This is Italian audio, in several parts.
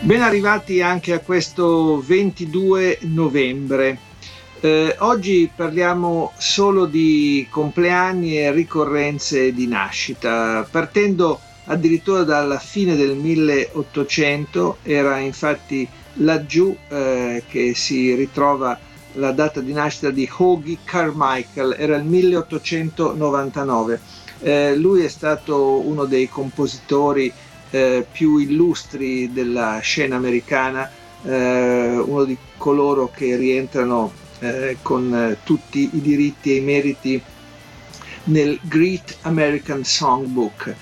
Ben arrivati anche a questo 22 novembre. Oggi parliamo solo di compleanni e ricorrenze di nascita. Partendo addirittura dalla fine del 1800, era infatti laggiù che si ritrova la data di nascita di Hoagy Carmichael, era il 1899. Lui è stato uno dei compositori più illustri della scena americana, uno di coloro che rientrano con tutti i diritti e i meriti nel Great American Songbook.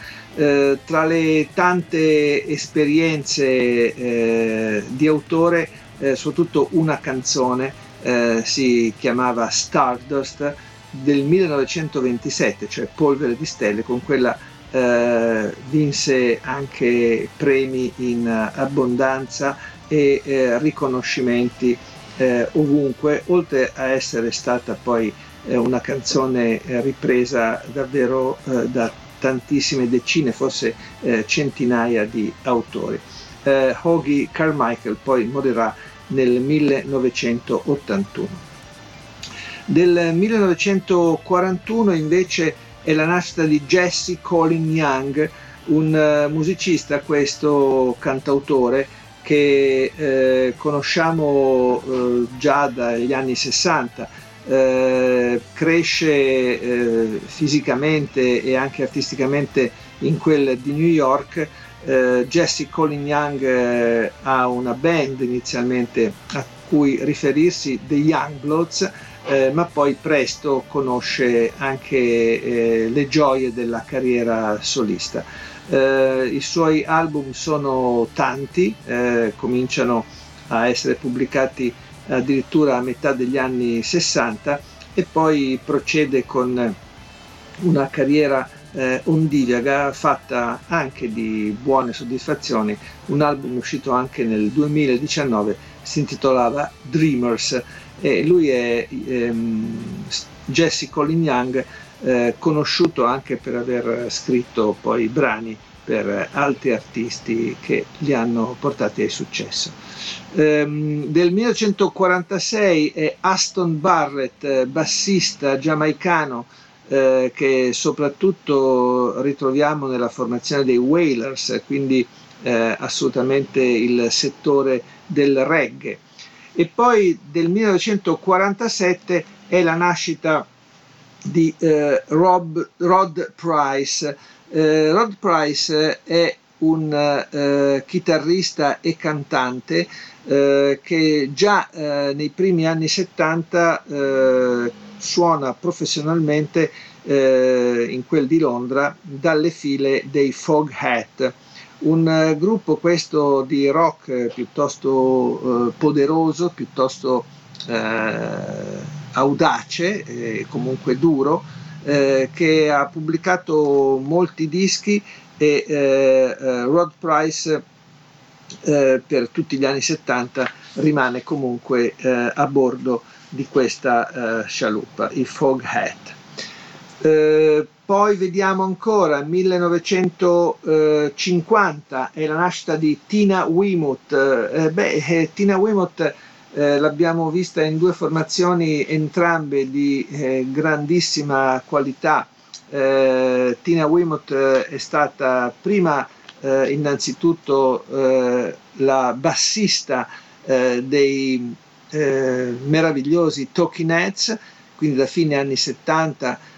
Tra le tante esperienze di autore, soprattutto una canzone si chiamava Stardust del 1927, cioè Polvere di Stelle. Con quella vinse anche premi in abbondanza e riconoscimenti ovunque, oltre a essere stata poi una canzone ripresa davvero da tantissime decine, forse centinaia di autori. Hoagy Carmichael poi morirà nel 1981. Del 1941 invece è la nascita di Jesse Colin Young, un musicista, questo cantautore, che conosciamo già dagli anni 60, cresce fisicamente e anche artisticamente in quel di New York. Jesse Colin Young ha una band inizialmente a cui riferirsi, The Youngbloods, ma poi presto conosce anche le gioie della carriera solista. I suoi album sono tanti, cominciano a essere pubblicati addirittura a metà degli anni 60 e poi procede con una carriera ondivaga, fatta anche di buone soddisfazioni. Un album uscito anche nel 2019 si intitolava Dreamers. Lui è Jesse Colin Young, conosciuto anche per aver scritto poi brani per altri artisti che li hanno portati al successo. Del 1946 è Aston Barrett, bassista giamaicano, che soprattutto ritroviamo nella formazione dei Wailers, quindi assolutamente il settore del reggae. E poi del 1947 è la nascita di Rod Price. Rod Price è un chitarrista e cantante che già nei primi anni 70 suona professionalmente in quel di Londra dalle file dei Foghat. Un gruppo questo di rock piuttosto poderoso, piuttosto audace, comunque duro, che ha pubblicato molti dischi e Rod Price per tutti gli anni 70 rimane comunque a bordo di questa scialuppa, il Foghat. Poi vediamo ancora, 1950 è la nascita di Tina Weymouth. Tina Weymouth l'abbiamo vista in due formazioni entrambe di grandissima qualità. Tina Weymouth è stata prima innanzitutto la bassista dei meravigliosi Talking Heads, quindi da fine anni 70,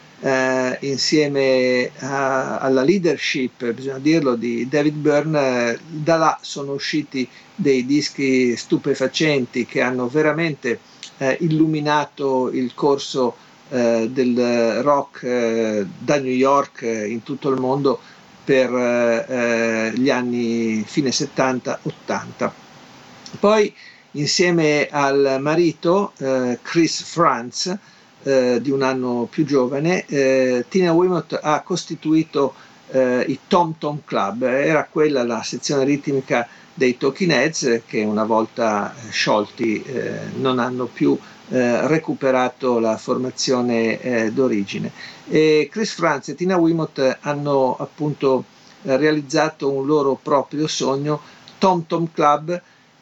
insieme alla leadership, bisogna dirlo, di David Byrne. Da là sono usciti dei dischi stupefacenti che hanno veramente illuminato il corso del rock da New York in tutto il mondo per gli anni fine 70-80. Poi insieme al marito Chris Franz, di un anno più giovane, Tina Weymouth ha costituito i Tom Tom Club. Era quella la sezione ritmica dei Talking Heads che, una volta sciolti, non hanno più recuperato la formazione d'origine. E Chris Franz e Tina Weymouth hanno appunto realizzato un loro proprio sogno, Tom Tom Club,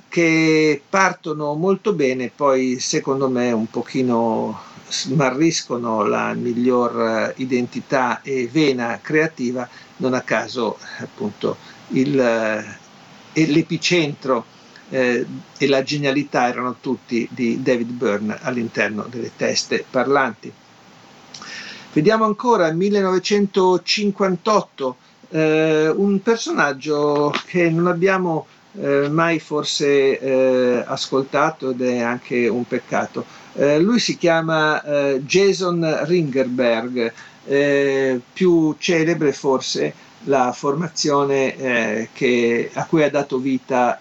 che partono molto bene, poi secondo me un pochino smarriscono la miglior identità e vena creativa. Non a caso appunto l'epicentro e la genialità erano tutti di David Byrne all'interno delle teste parlanti. Vediamo ancora 1958, un personaggio che non abbiamo mai forse ascoltato, ed è anche un peccato. Lui si chiama Jason Ringenberg, più celebre forse la formazione a cui ha dato vita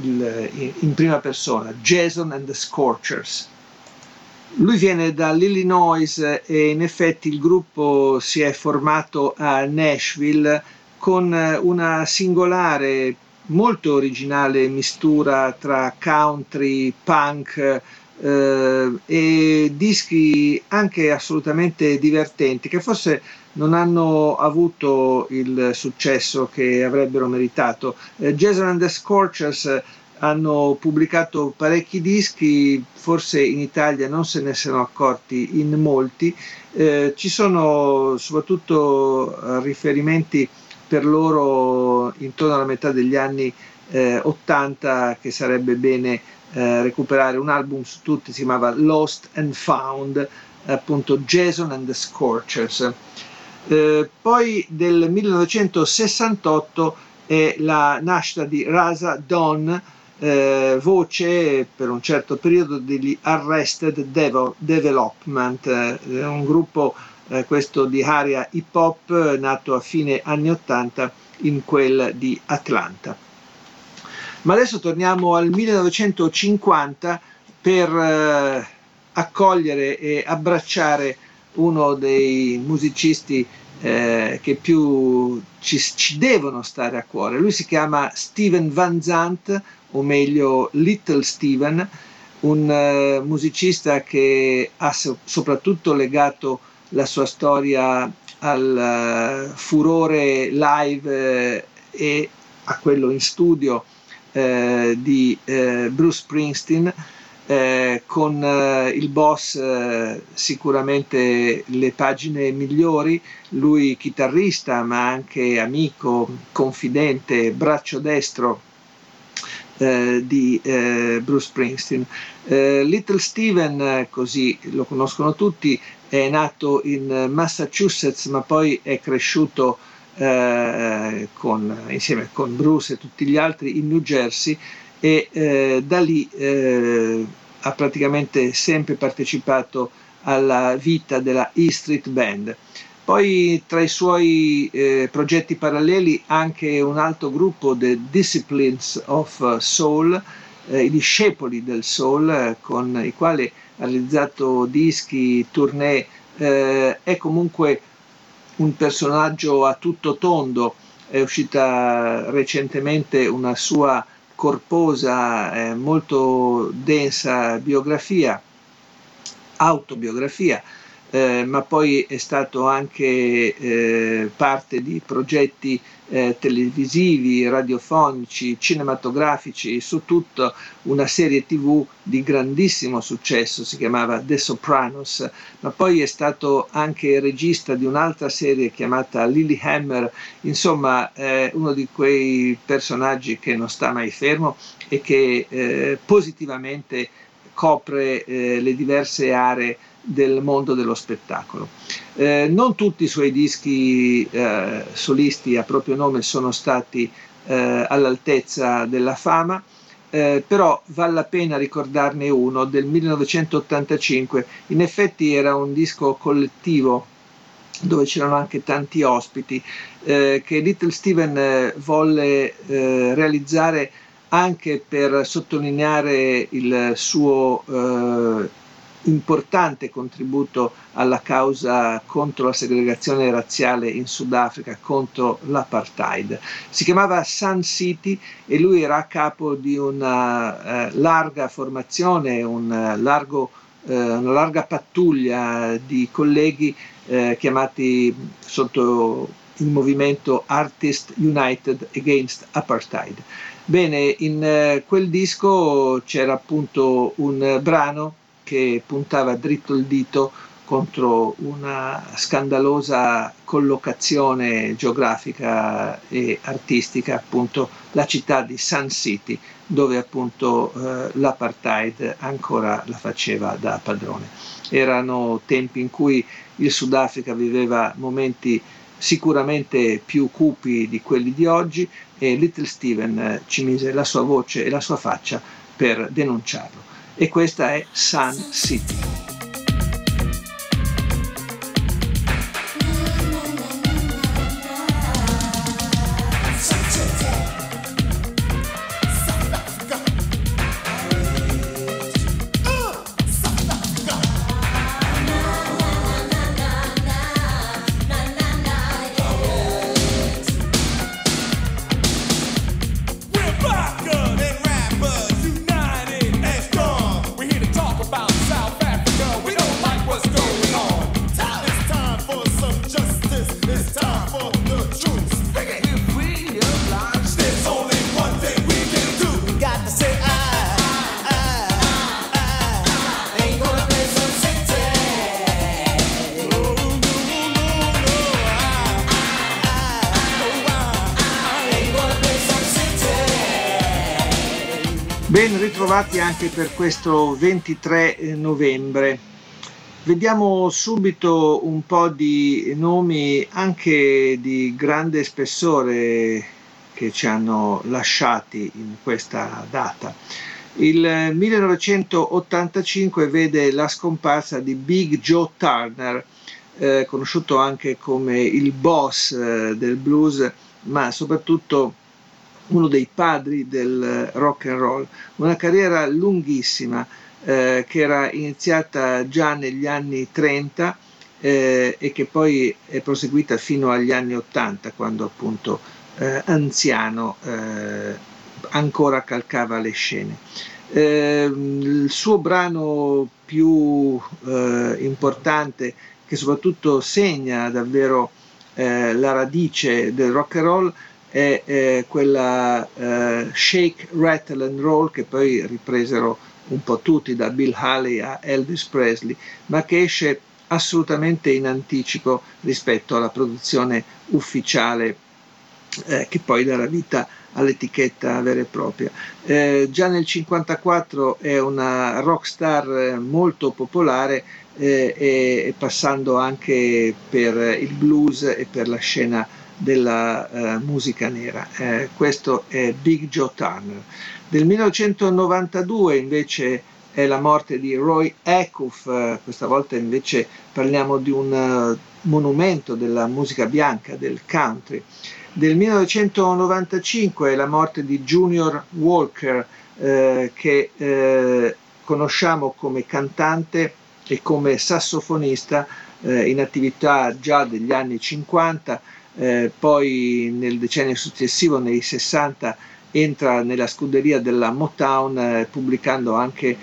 in prima persona, Jason and the Scorchers. Lui viene dall'Illinois e in effetti il gruppo si è formato a Nashville con una singolare, molto originale mistura tra country, punk e dischi anche assolutamente divertenti, che forse non hanno avuto il successo che avrebbero meritato. Jason and the Scorchers hanno pubblicato parecchi dischi, forse in Italia non se ne sono accorti in molti. Ci sono soprattutto riferimenti per loro intorno alla metà degli anni 80 che sarebbe bene recuperare. Un album su tutti si chiamava Lost and Found, appunto Jason and the Scorchers. Poi del 1968 è la nascita di Rasa Don, voce per un certo periodo degli Arrested Development, un gruppo questo di area hip hop nato a fine anni 80 in quel di Atlanta. Ma adesso torniamo al 1950 per accogliere e abbracciare uno dei musicisti che più ci devono stare a cuore. Lui si chiama Steven Van Zandt, o meglio Little Steven, un musicista che ha soprattutto legato la sua storia al furore live e a quello in studio di Bruce Springsteen, con il boss sicuramente le pagine migliori. Lui chitarrista, ma anche amico, confidente, braccio destro di Bruce Springsteen. Little Steven, così lo conoscono tutti, è nato in Massachusetts, ma poi è cresciuto insieme con Bruce e tutti gli altri in New Jersey, e da lì ha praticamente sempre partecipato alla vita della E Street Band. Poi tra i suoi progetti paralleli anche un altro gruppo, The Disciples of Soul, i discepoli del soul, con i quali ha realizzato dischi, tournée. È comunque un personaggio a tutto tondo. È uscita recentemente una sua corposa, molto densa autobiografia, ma poi è stato anche parte di progetti televisivi, radiofonici, cinematografici, su tutta una serie TV di grandissimo successo, si chiamava The Sopranos, ma poi è stato anche regista di un'altra serie chiamata Lilyhammer. Insomma, uno di quei personaggi che non sta mai fermo e che positivamente copre le diverse aree del mondo dello spettacolo. Non tutti i suoi dischi solisti a proprio nome sono stati all'altezza della fama, però vale la pena ricordarne uno del 1985. In effetti era un disco collettivo dove c'erano anche tanti ospiti, che Little Steven volle realizzare anche per sottolineare il suo importante contributo alla causa contro la segregazione razziale in Sudafrica, contro l'apartheid. Si chiamava Sun City e lui era a capo di una larga formazione, una larga pattuglia di colleghi chiamati sotto il movimento Artists United Against Apartheid. Bene, in quel disco c'era appunto un brano che puntava dritto il dito contro una scandalosa collocazione geografica e artistica, appunto la città di Sun City, dove appunto l'apartheid ancora la faceva da padrone. Erano tempi in cui il Sudafrica viveva momenti sicuramente più cupi di quelli di oggi e Little Steven ci mise la sua voce e la sua faccia per denunciarlo. E questa è Sun City. Ben ritrovati anche per questo 23 novembre. Vediamo subito un po' di nomi anche di grande spessore che ci hanno lasciati in questa data. Il 1985 vede la scomparsa di Big Joe Turner, conosciuto anche come il boss del blues, ma soprattutto uno dei padri del rock and roll, una carriera lunghissima che era iniziata già negli anni 30 e che poi è proseguita fino agli anni 80, quando appunto anziano ancora calcava le scene. Il suo brano più importante, che soprattutto segna davvero la radice del rock and roll, è quella Shake, Rattle and Roll, che poi ripresero un po' tutti, da Bill Haley a Elvis Presley, ma che esce assolutamente in anticipo rispetto alla produzione ufficiale che poi darà vita all'etichetta vera e propria. Già nel 1954 è una rockstar molto popolare e passando anche per il blues e per la scena della musica nera. Questo è Big Joe Turner. Del 1992 invece è la morte di Roy Acuff, questa volta invece parliamo di un monumento della musica bianca, del country. Del 1995 è la morte di Junior Walker, che conosciamo come cantante e come sassofonista in attività già degli anni 50. Poi nel decennio successivo, nei 60, entra nella scuderia della Motown pubblicando anche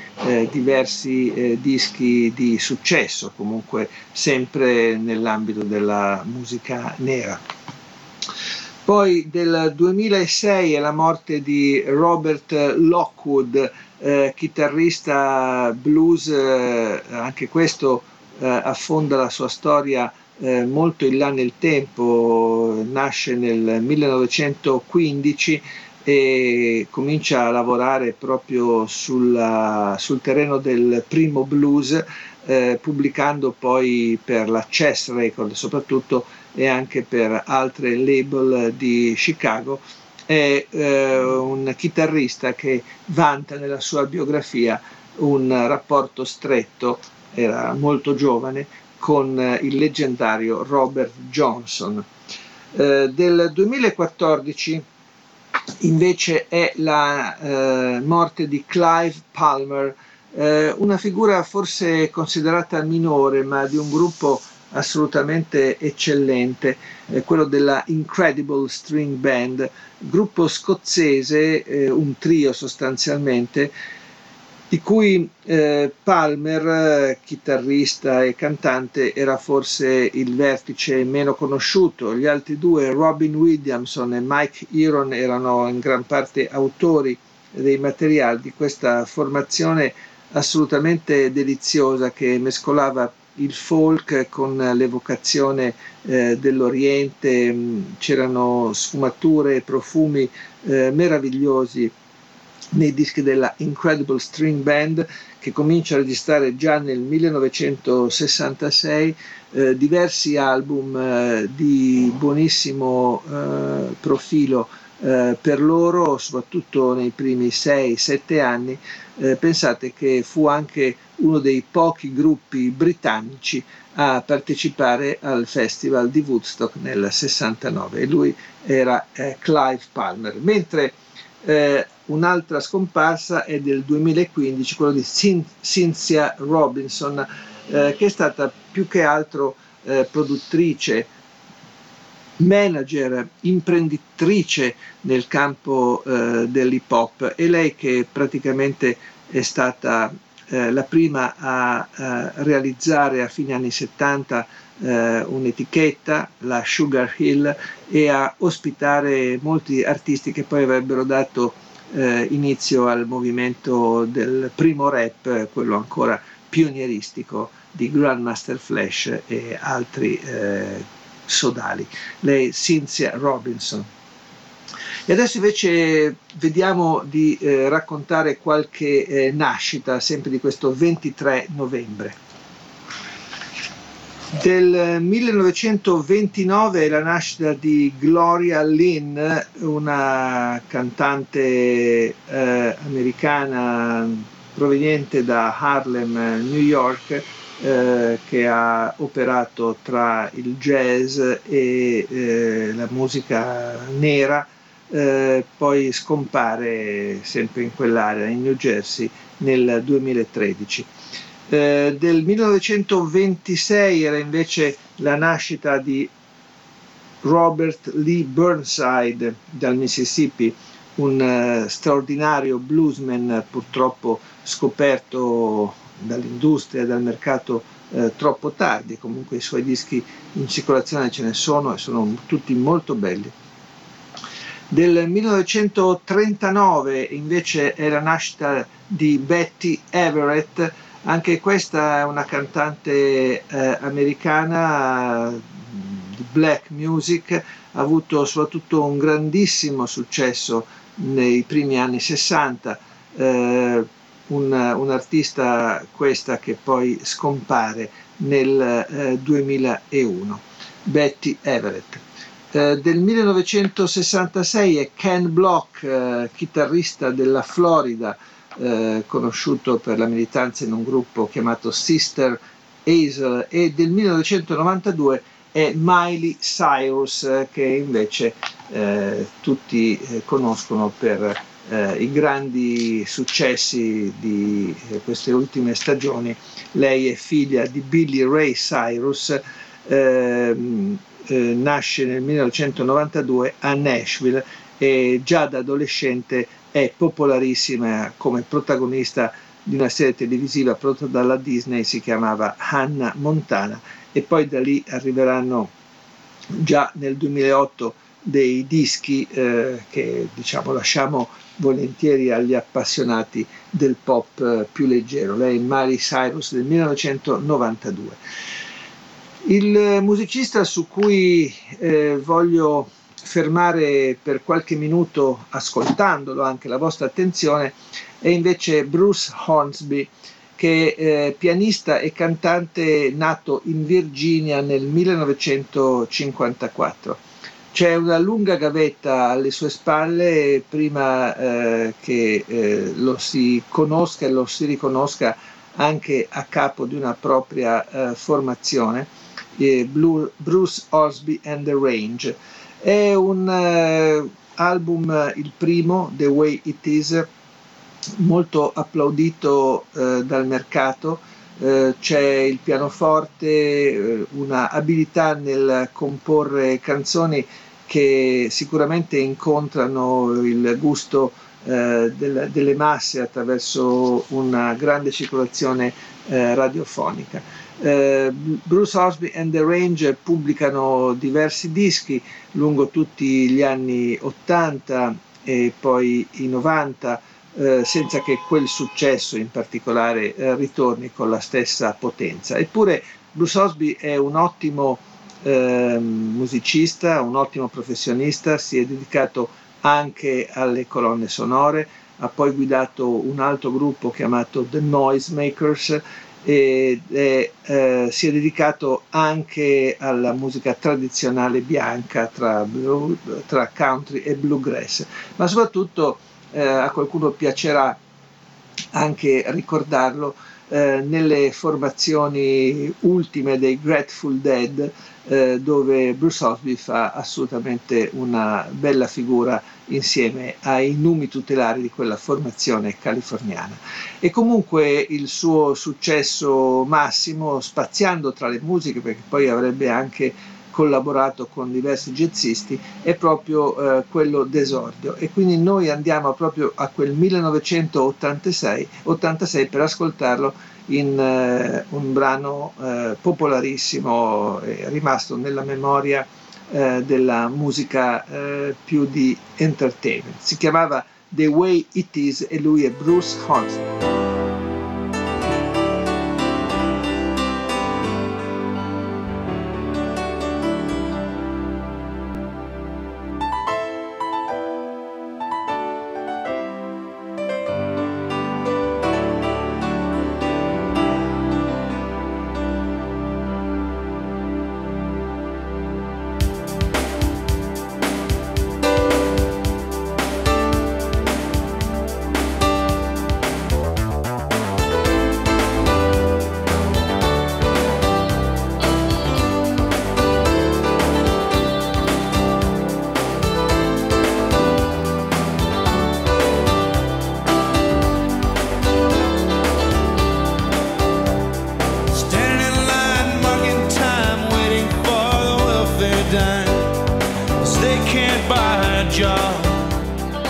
diversi dischi di successo, comunque sempre nell'ambito della musica nera. Poi del 2006 è la morte di Robert Lockwood, chitarrista blues, anche questo affonda la sua storia molto in là nel tempo. Nasce nel 1915 e comincia a lavorare proprio sul terreno del primo blues, pubblicando poi per la Chess Record soprattutto e anche per altre label di Chicago. È un chitarrista che vanta nella sua biografia un rapporto stretto, era molto giovane, con il leggendario Robert Johnson. Del 2014 invece è la morte di Clive Palmer, una figura forse considerata minore ma di un gruppo assolutamente eccellente, quello della Incredible String Band, gruppo scozzese, un trio sostanzialmente, di cui Palmer, chitarrista e cantante, era forse il vertice meno conosciuto. Gli altri due, Robin Williamson e Mike Heron, erano in gran parte autori dei materiali di questa formazione assolutamente deliziosa che mescolava il folk con l'evocazione dell'Oriente. C'erano sfumature e profumi meravigliosi nei dischi della Incredible String Band, che comincia a registrare già nel 1966 diversi album di buonissimo profilo per loro, soprattutto nei primi 6-7 anni. Pensate che fu anche uno dei pochi gruppi britannici a partecipare al festival di Woodstock nel 69, e lui era Clive Palmer. Mentre un'altra scomparsa è del 2015, quella di Cynthia Robinson, che è stata più che altro produttrice, manager, imprenditrice nel campo dell'hip hop. È lei che praticamente è stata la prima a realizzare a fine anni 70 un'etichetta, la Sugar Hill, e a ospitare molti artisti che poi avrebbero dato inizio al movimento del primo rap, quello ancora pionieristico di Grandmaster Flash e altri sodali. Lei, Cynthia Robinson. E adesso invece vediamo di raccontare qualche nascita, sempre di questo 23 novembre. Del 1929 è la nascita di Gloria Lynn, una cantante americana proveniente da Harlem, New York, che ha operato tra il jazz e la musica nera. Poi scompare sempre in quell'area, in New Jersey, nel 2013. Del 1926 era invece la nascita di Robert Lee Burnside dal Mississippi, un straordinario bluesman purtroppo scoperto dall'industria e dal mercato troppo tardi. Comunque i suoi dischi in circolazione ce ne sono e sono tutti molto belli. Del 1939 invece è la nascita di Betty Everett, anche questa è una cantante americana di black music, ha avuto soprattutto un grandissimo successo nei primi anni 60, un artista questa che poi scompare nel 2001, Betty Everett. Del 1966 è Ken Block, chitarrista della Florida, conosciuto per la militanza in un gruppo chiamato Sister Hazel, e del 1992 è Miley Cyrus, che invece tutti conoscono per i grandi successi di queste ultime stagioni. Lei è figlia di Billy Ray Cyrus, nasce nel 1992 a Nashville e già da adolescente è popolarissima come protagonista di una serie televisiva prodotta dalla Disney, si chiamava Hannah Montana, e poi da lì arriveranno già nel 2008 dei dischi che diciamo lasciamo volentieri agli appassionati del pop più leggero. Lei è Miley Cyrus del 1992. Il musicista su cui voglio fermare per qualche minuto, ascoltandolo anche, la vostra attenzione, è invece Bruce Hornsby, che è pianista e cantante nato in Virginia nel 1954. C'è una lunga gavetta alle sue spalle prima che lo si conosca e lo si riconosca anche a capo di una propria formazione, Bruce Hornsby and the Range. È un album, il primo, The Way It Is, molto applaudito dal mercato. C'è il pianoforte, una abilità nel comporre canzoni che sicuramente incontrano il gusto delle masse attraverso una grande circolazione radiofonica. Bruce Hornsby and the Range pubblicano diversi dischi lungo tutti gli anni 80 e poi i 90, senza che quel successo in particolare ritorni con la stessa potenza. Eppure Bruce Hornsby è un ottimo musicista, un ottimo professionista, si è dedicato anche alle colonne sonore, ha poi guidato un altro gruppo chiamato The Noisemakers e si è dedicato anche alla musica tradizionale bianca tra country e bluegrass, ma soprattutto a qualcuno piacerà anche ricordarlo nelle formazioni ultime dei Grateful Dead, dove Bruce Hornsby fa assolutamente una bella figura insieme ai numi tutelari di quella formazione californiana. E comunque il suo successo massimo, spaziando tra le musiche, perché poi avrebbe anche collaborato con diversi jazzisti, è proprio quello d'esordio, e quindi noi andiamo proprio a quel 1986 per ascoltarlo in un brano popolarissimo, rimasto nella memoria della musica più di entertainment. Si chiamava The Way It Is e lui è Bruce Hornsby.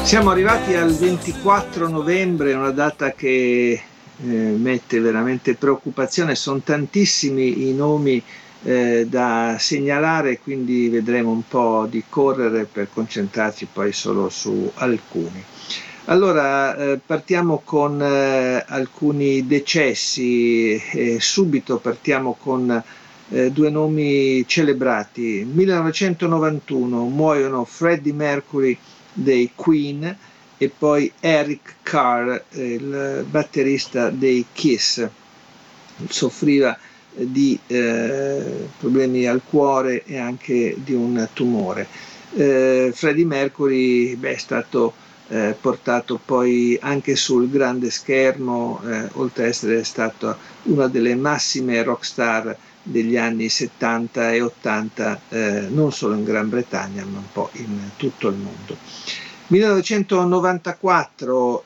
Siamo arrivati al 24 novembre, una data che mette veramente preoccupazione. Sono tantissimi i nomi da segnalare, quindi vedremo un po' di correre per concentrarci poi solo su alcuni. Allora partiamo con alcuni decessi, subito partiamo con due nomi celebrati. 1991 muoiono Freddie Mercury dei Queen e poi Eric Carr, il batterista dei Kiss. Soffriva di problemi al cuore e anche di un tumore. Freddie Mercury è stato portato poi anche sul grande schermo, oltre ad essere stata una delle massime rockstar degli anni 70 e 80, non solo in Gran Bretagna ma un po' in tutto il mondo. 1994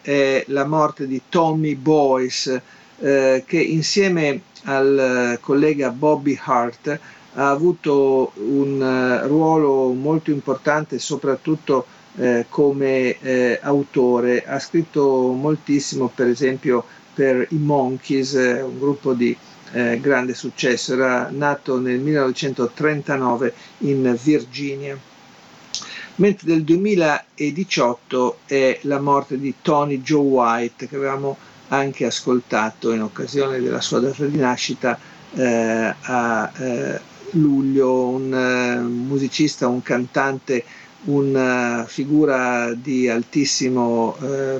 è la morte di Tommy Boyce, che insieme al collega Bobby Hart ha avuto un ruolo molto importante, soprattutto come autore. Ha scritto moltissimo, per esempio per i Monkees, un gruppo di grande successo. Era nato nel 1939 in Virginia. Mentre del 2018 è la morte di Tony Joe White, che avevamo anche ascoltato in occasione della sua data di nascita a luglio, un musicista, un cantante, una figura di altissimo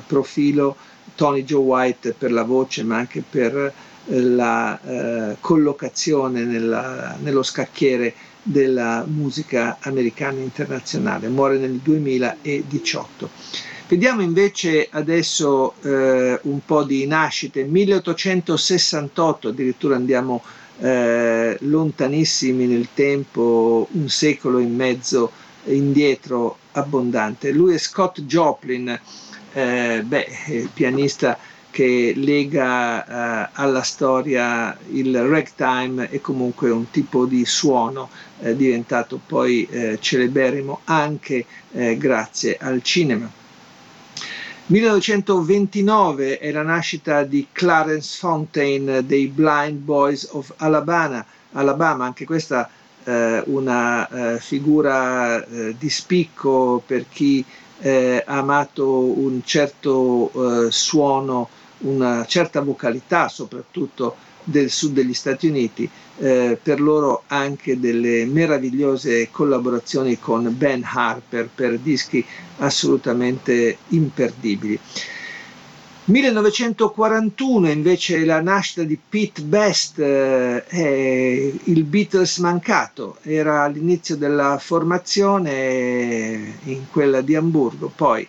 profilo. Tony Joe White per la voce, ma anche per la collocazione nello scacchiere della musica americana internazionale. Muore nel 2018. Vediamo invece adesso un po' di nascite. 1868, addirittura andiamo lontanissimi nel tempo, un secolo e mezzo indietro abbondante. Lui è Scott Joplin, pianista che lega alla storia il ragtime e comunque un tipo di suono diventato poi celeberrimo anche grazie al cinema. 1929 è la nascita di Clarence Fontaine dei Blind Boys of Alabama, anche questa una figura di spicco per chi ha amato un certo suono, una certa vocalità soprattutto del sud degli Stati Uniti, per loro anche delle meravigliose collaborazioni con Ben Harper per dischi assolutamente imperdibili. 1941 invece è la nascita di Pete Best, il Beatles mancato, era all'inizio della formazione in quella di Amburgo, poi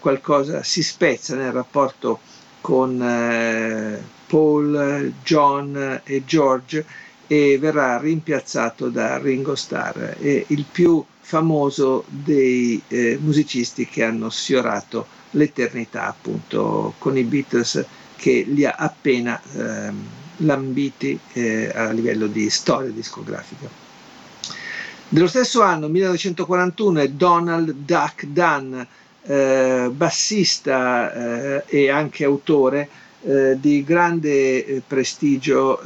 qualcosa si spezza nel rapporto con Paul, John e George e verrà rimpiazzato da Ringo Starr, il più famoso dei musicisti che hanno sfiorato l'eternità, appunto, con i Beatles che li ha appena lambiti a livello di storia discografica. Dello stesso anno, 1941, è Donald Duck Dunn, bassista e anche autore di grande prestigio,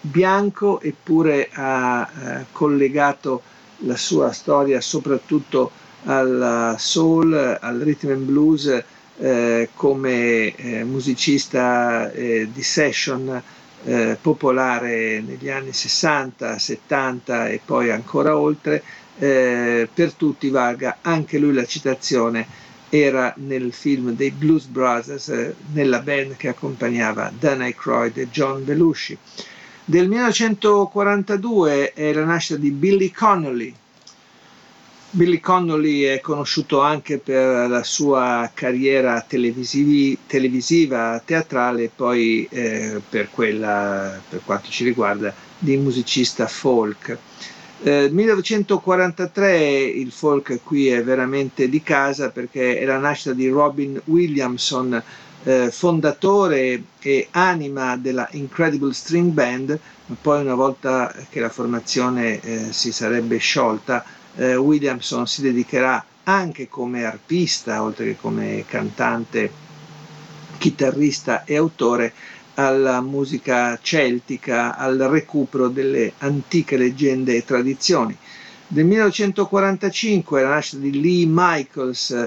bianco, eppure ha collegato la sua storia soprattutto al soul, al rhythm and blues, come musicista di session popolare negli anni 60, 70 e poi ancora oltre. Per tutti valga anche lui la citazione, era nel film dei Blues Brothers, nella band che accompagnava Dan Aykroyd e John Belushi. Del 1942 è la nascita di Billy Connolly. Billy Connolly è conosciuto anche per la sua carriera televisiva, teatrale e poi per quella, per quanto ci riguarda, di musicista folk. 1943 il folk qui è veramente di casa, perché è la nascita di Robin Williamson, fondatore e anima della Incredible String Band, ma poi una volta che la formazione si sarebbe sciolta, Williamson si dedicherà anche come arpista, oltre che come cantante, chitarrista e autore, alla musica celtica, al recupero delle antiche leggende e tradizioni. Nel 1945 è la nascita di Lee Michaels,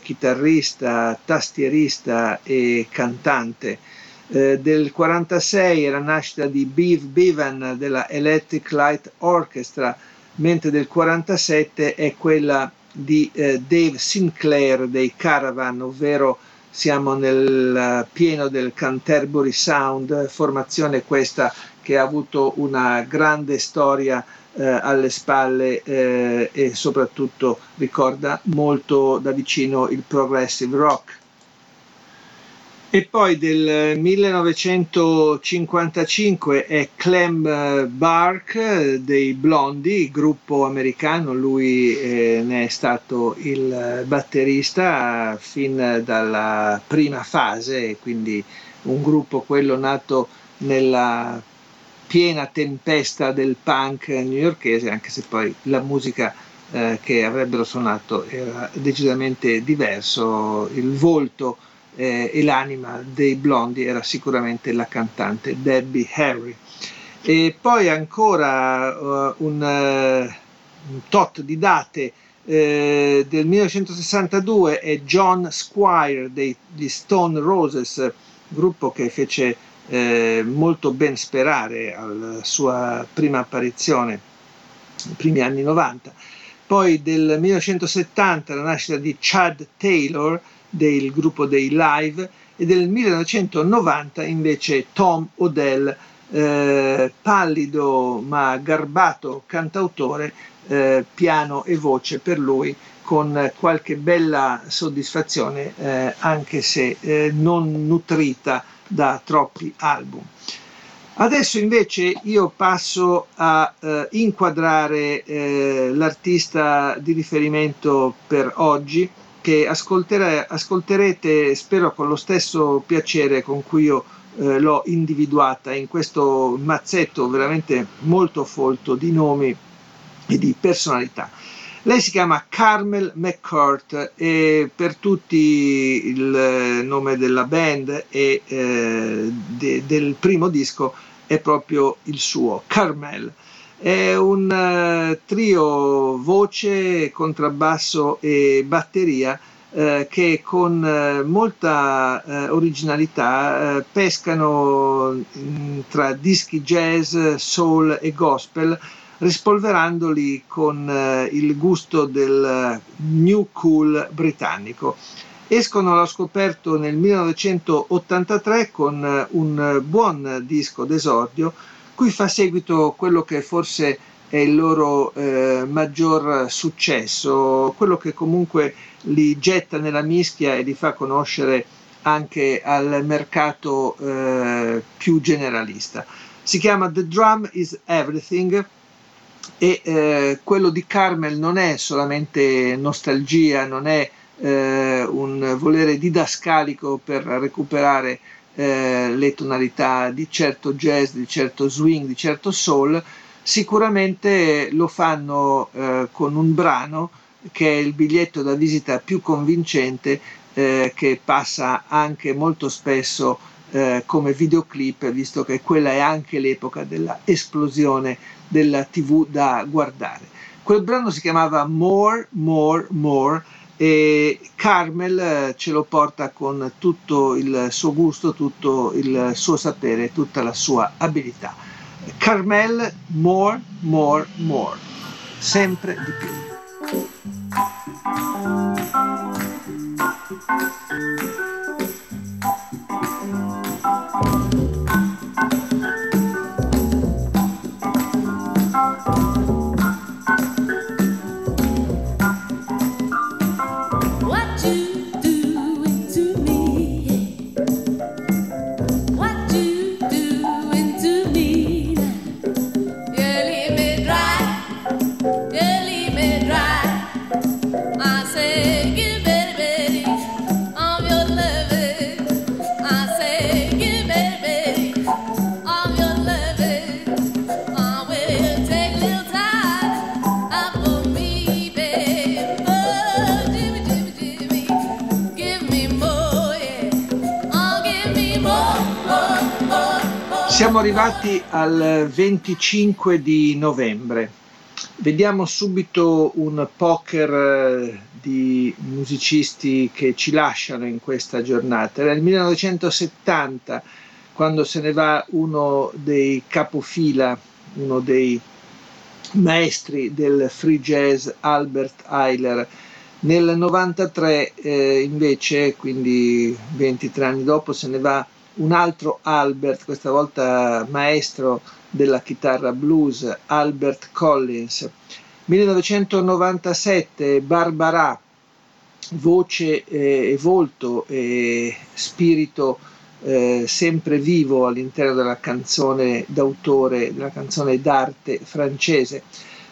chitarrista, tastierista e cantante. Del 1946 è la nascita di Bev Bevan della Electric Light Orchestra, mentre del 1947 è quella di Dave Sinclair dei Caravan, ovvero siamo nel pieno del Canterbury Sound, formazione questa che ha avuto una grande storia alle spalle e soprattutto ricorda molto da vicino il progressive rock. E poi del 1955 è Clem Burke dei Blondie, gruppo americano, lui ne è stato il batterista fin dalla prima fase, quindi un gruppo, quello nato nella piena tempesta del punk newyorkese, anche se poi la musica che avrebbero suonato era decisamente diverso, il volto e l'anima dei Blondi era sicuramente la cantante Debbie Harry. E poi ancora un tot di date. Del 1962 è John Squire degli Stone Roses, gruppo che fece molto ben sperare alla sua prima apparizione nei primi anni 90. Poi del 1970 la nascita di Chad Taylor del gruppo dei Live, e del 1990 invece Tom Odell, pallido ma garbato cantautore piano e voce per lui, con qualche bella soddisfazione, anche se non nutrita da troppi album. Adesso invece io passo a inquadrare l'artista di riferimento per oggi, che ascolterete, spero, con lo stesso piacere con cui io l'ho individuata in questo mazzetto veramente molto folto di nomi e di personalità. Lei si chiama Carmel McCourt e per tutti il nome della band e del primo disco è proprio il suo, Carmel. È un trio voce, contrabbasso e batteria che con molta originalità pescano tra dischi jazz, soul e gospel, rispolverandoli con il gusto del new cool britannico. Escono allo scoperto nel 1983 con un buon disco d'esordio, cui fa seguito quello che forse è il loro maggior successo, quello che comunque li getta nella mischia e li fa conoscere anche al mercato più generalista. Si chiama The Drum Is Everything e quello di Carmel non è solamente nostalgia, non è un volere didascalico per recuperare le tonalità di certo jazz, di certo swing, di certo soul. Sicuramente lo fanno con un brano che è il biglietto da visita più convincente, che passa anche molto spesso come videoclip, visto che quella è anche l'epoca della esplosione della TV da guardare. Quel brano si chiamava More, More, More, e Carmel ce lo porta con tutto il suo gusto, tutto il suo sapere, tutta la sua abilità. Carmel, more, more, more, sempre di più. Siamo arrivati al 25 di novembre. Vediamo subito un poker di musicisti che ci lasciano in questa giornata. Era il 1970 quando se ne va uno dei capofila, uno dei maestri del free jazz, Albert Ayler. Nel 93 invece, quindi 23 anni dopo, se ne va un altro Albert, questa volta maestro della chitarra blues, Albert Collins. 1997, Barbara, voce e volto e spirito sempre vivo all'interno della canzone d'autore, della canzone d'arte francese.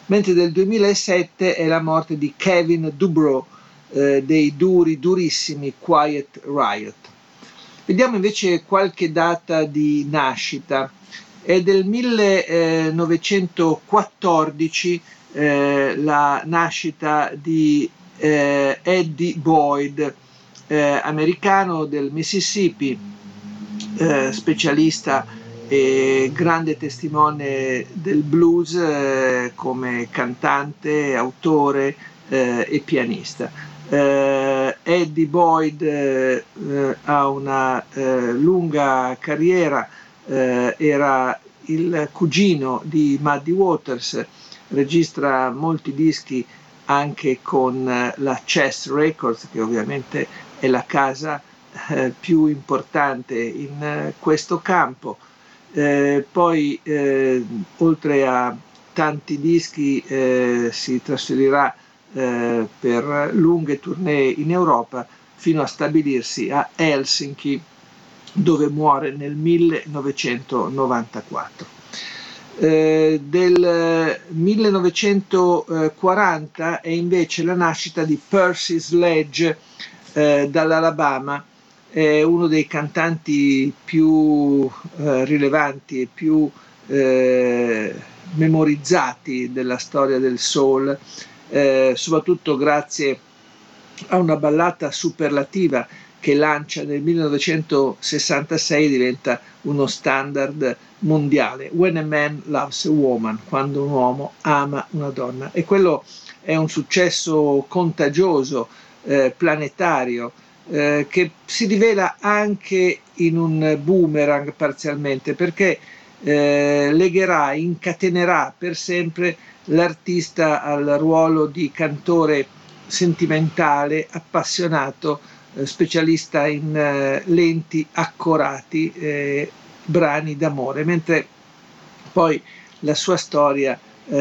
Mentre del 2007 è la morte di Kevin Dubrow dei duri, durissimi Quiet Riot. Vediamo invece qualche data di nascita. È del 1914 la nascita di Eddie Boyd, americano del Mississippi, specialista e grande testimone del blues come cantante, autore e pianista. Eddie Boyd ha una lunga carriera, era il cugino di Muddy Waters, registra molti dischi anche con la Chess Records, che ovviamente è la casa più importante in questo campo. Poi oltre a tanti dischi, si trasferirà per lunghe tournée in Europa fino a stabilirsi a Helsinki, dove muore nel 1994. Del 1940 è invece la nascita di Percy Sledge dall'Alabama, è uno dei cantanti più rilevanti e più memorizzati della storia del soul, soprattutto grazie a una ballata superlativa che lancia nel 1966, diventa uno standard mondiale, When a Man Loves a Woman, quando un uomo ama una donna, e quello è un successo contagioso, planetario, che si rivela anche in un boomerang parzialmente, perché legherà, incatenerà per sempre l'artista al ruolo di cantore sentimentale, appassionato, specialista in lenti, accorati, brani d'amore, mentre poi la sua storia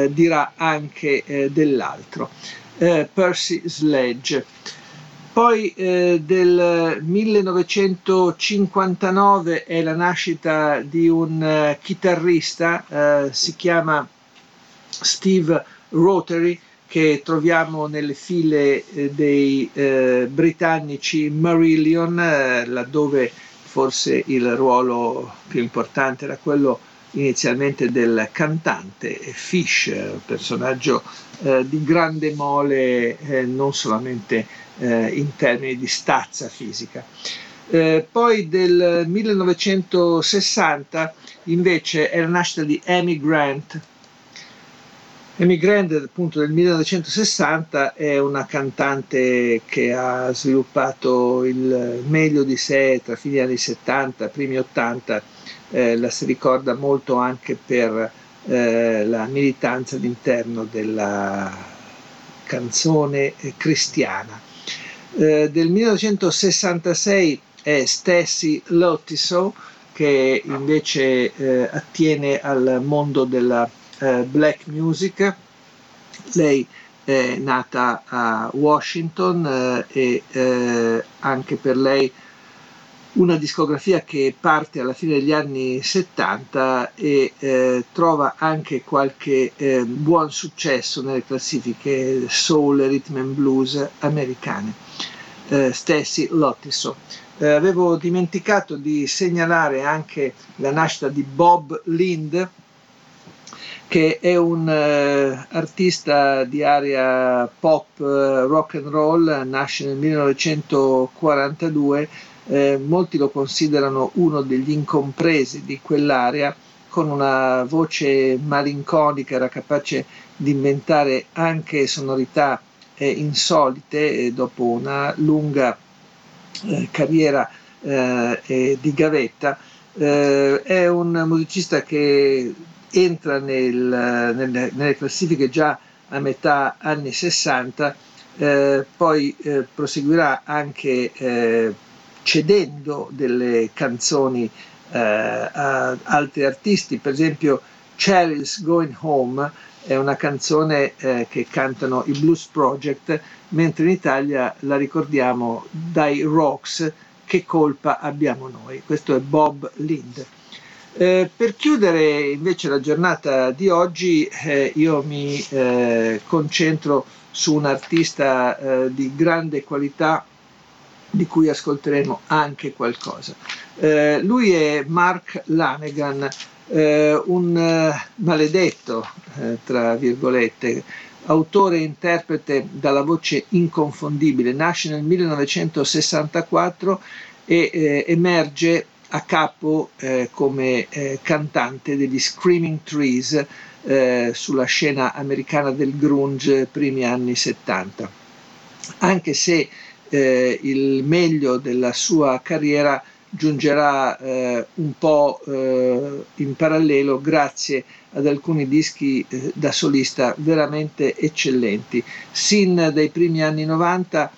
dirà anche dell'altro. Percy Sledge. Poi del 1959 è la nascita di un chitarrista, si chiama Steve Rothery, che troviamo nelle file dei britannici Marillion, laddove forse il ruolo più importante era quello inizialmente del cantante Fish, personaggio di grande mole, non solamente in termini di stazza fisica. Poi del 1960 invece è la nascita di Amy Grant. Amy Grant, appunto, del 1960 è una cantante che ha sviluppato il meglio di sé tra fine anni 70, primi 80, la si ricorda molto anche per la militanza all'interno della canzone cristiana. Del 1966 è Stacy Lottisoe, che invece attiene al mondo della black music. Lei è nata a Washington e anche per lei una discografia che parte alla fine degli anni 70 e trova anche qualche buon successo nelle classifiche soul e rhythm and blues americane. Stacy Lottisoe. Avevo dimenticato di segnalare anche la nascita di Bob Lind, che è un artista di area pop, rock and roll, nasce nel 1942, molti lo considerano uno degli incompresi di quell'area, con una voce malinconica, era capace di inventare anche sonorità insolite, e dopo una lunga carriera di gavetta, è un musicista che entra nelle classifiche già a metà anni 60, poi proseguirà anche cedendo delle canzoni a altri artisti, per esempio Cheryl's Going Home è una canzone che cantano i Blues Project, mentre in Italia la ricordiamo dai Rocks, Che colpa abbiamo noi. Questo è Bob Lind. Per chiudere invece la giornata di oggi io mi concentro su un artista di grande qualità, di cui ascolteremo anche qualcosa. Lui è Mark Lanegan, un maledetto, tra virgolette, autore e interprete dalla voce inconfondibile. Nasce nel 1964 e emerge a capo come cantante degli Screaming Trees sulla scena americana del grunge primi anni 70, anche se il meglio della sua carriera giungerà un po' in parallelo grazie ad alcuni dischi da solista veramente eccellenti. Sin dai primi anni 90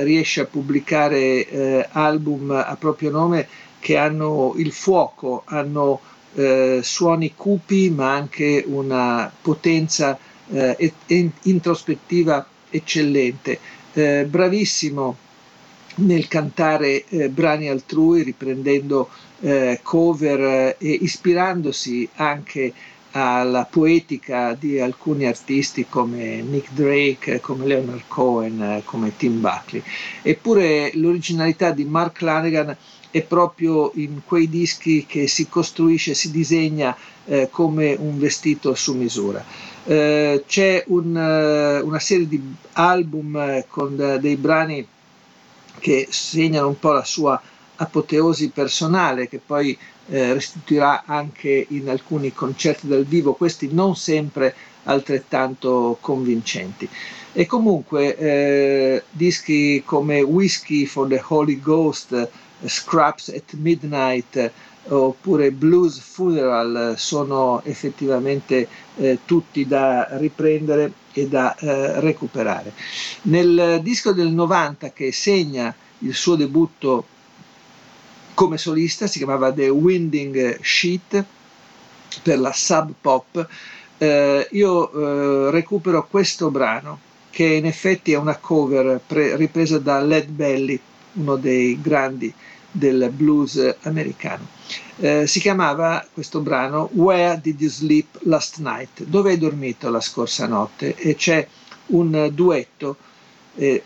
riesce a pubblicare album a proprio nome che hanno il fuoco, hanno suoni cupi ma anche una potenza introspettiva eccellente, bravissimo nel cantare brani altrui riprendendo cover e ispirandosi anche alla poetica di alcuni artisti come Nick Drake, come Leonard Cohen, come Tim Buckley. Eppure l'originalità di Mark Lanegan è proprio in quei dischi che si costruisce, si disegna come un vestito su misura. C'è una serie di album con dei brani che segnano un po' la sua apoteosi personale, che poi restituirà anche in alcuni concerti dal vivo, questi non sempre altrettanto convincenti. E comunque dischi come Whiskey for the Holy Ghost, Scraps at Midnight oppure Blues Funeral sono effettivamente tutti da riprendere e da recuperare. Nel disco del 90 che segna il suo debutto come solista, si chiamava The Winding Sheet per la Sub Pop, io recupero questo brano che in effetti è una cover ripresa da Lead Belly, uno dei grandi del blues americano. Si chiamava questo brano Where Did You Sleep Last Night? Dove hai dormito la scorsa notte? E c'è un duetto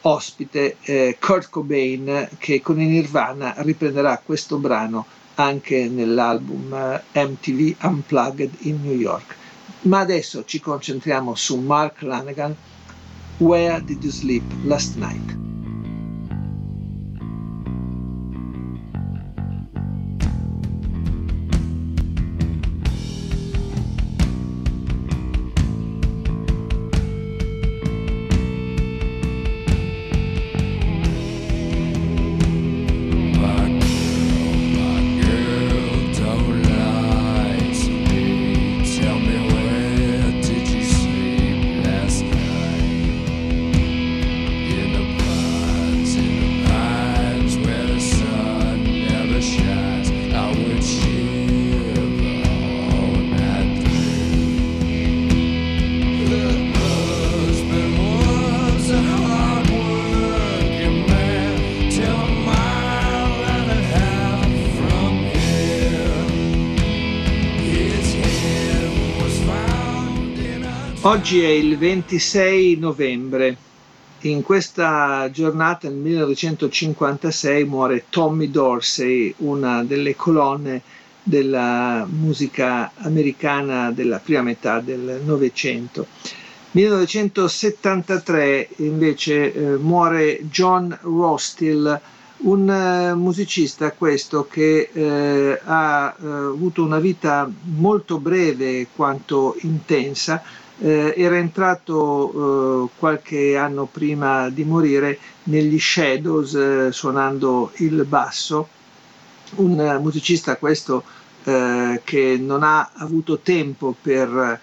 ospite, Kurt Cobain, che con i Nirvana riprenderà questo brano anche nell'album MTV Unplugged in New York. Ma adesso ci concentriamo su Mark Lanegan, Where Did You Sleep Last Night? Oggi è il 26 novembre, in questa giornata nel 1956 muore Tommy Dorsey, una delle colonne della musica americana della prima metà del Novecento. 1973 invece muore John Rostill, un musicista questo che ha avuto una vita molto breve quanto intensa. Era entrato qualche anno prima di morire negli Shadows suonando il basso, un musicista questo che non ha avuto tempo per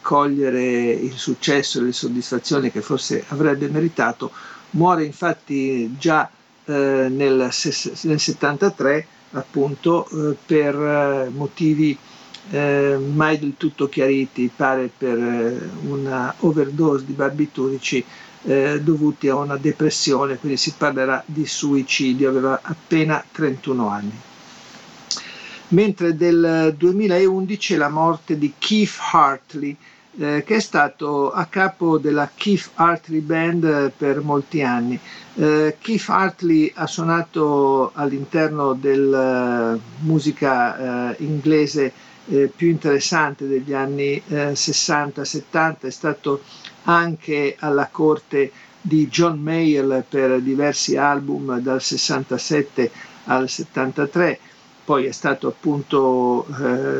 cogliere il successo e le soddisfazioni che forse avrebbe meritato. Muore infatti già nel 73 appunto per motivi mai del tutto chiariti, pare per una overdose di barbiturici dovuti a una depressione, quindi si parlerà di suicidio, aveva appena 31 anni. Mentre del 2011 la morte di Keith Hartley, che è stato a capo della Keith Hartley Band per molti anni. Keith Hartley ha suonato all'interno della musica inglese più interessante degli anni 60-70, è stato anche alla corte di John Mayall per diversi album dal 67 al 73, poi è stato appunto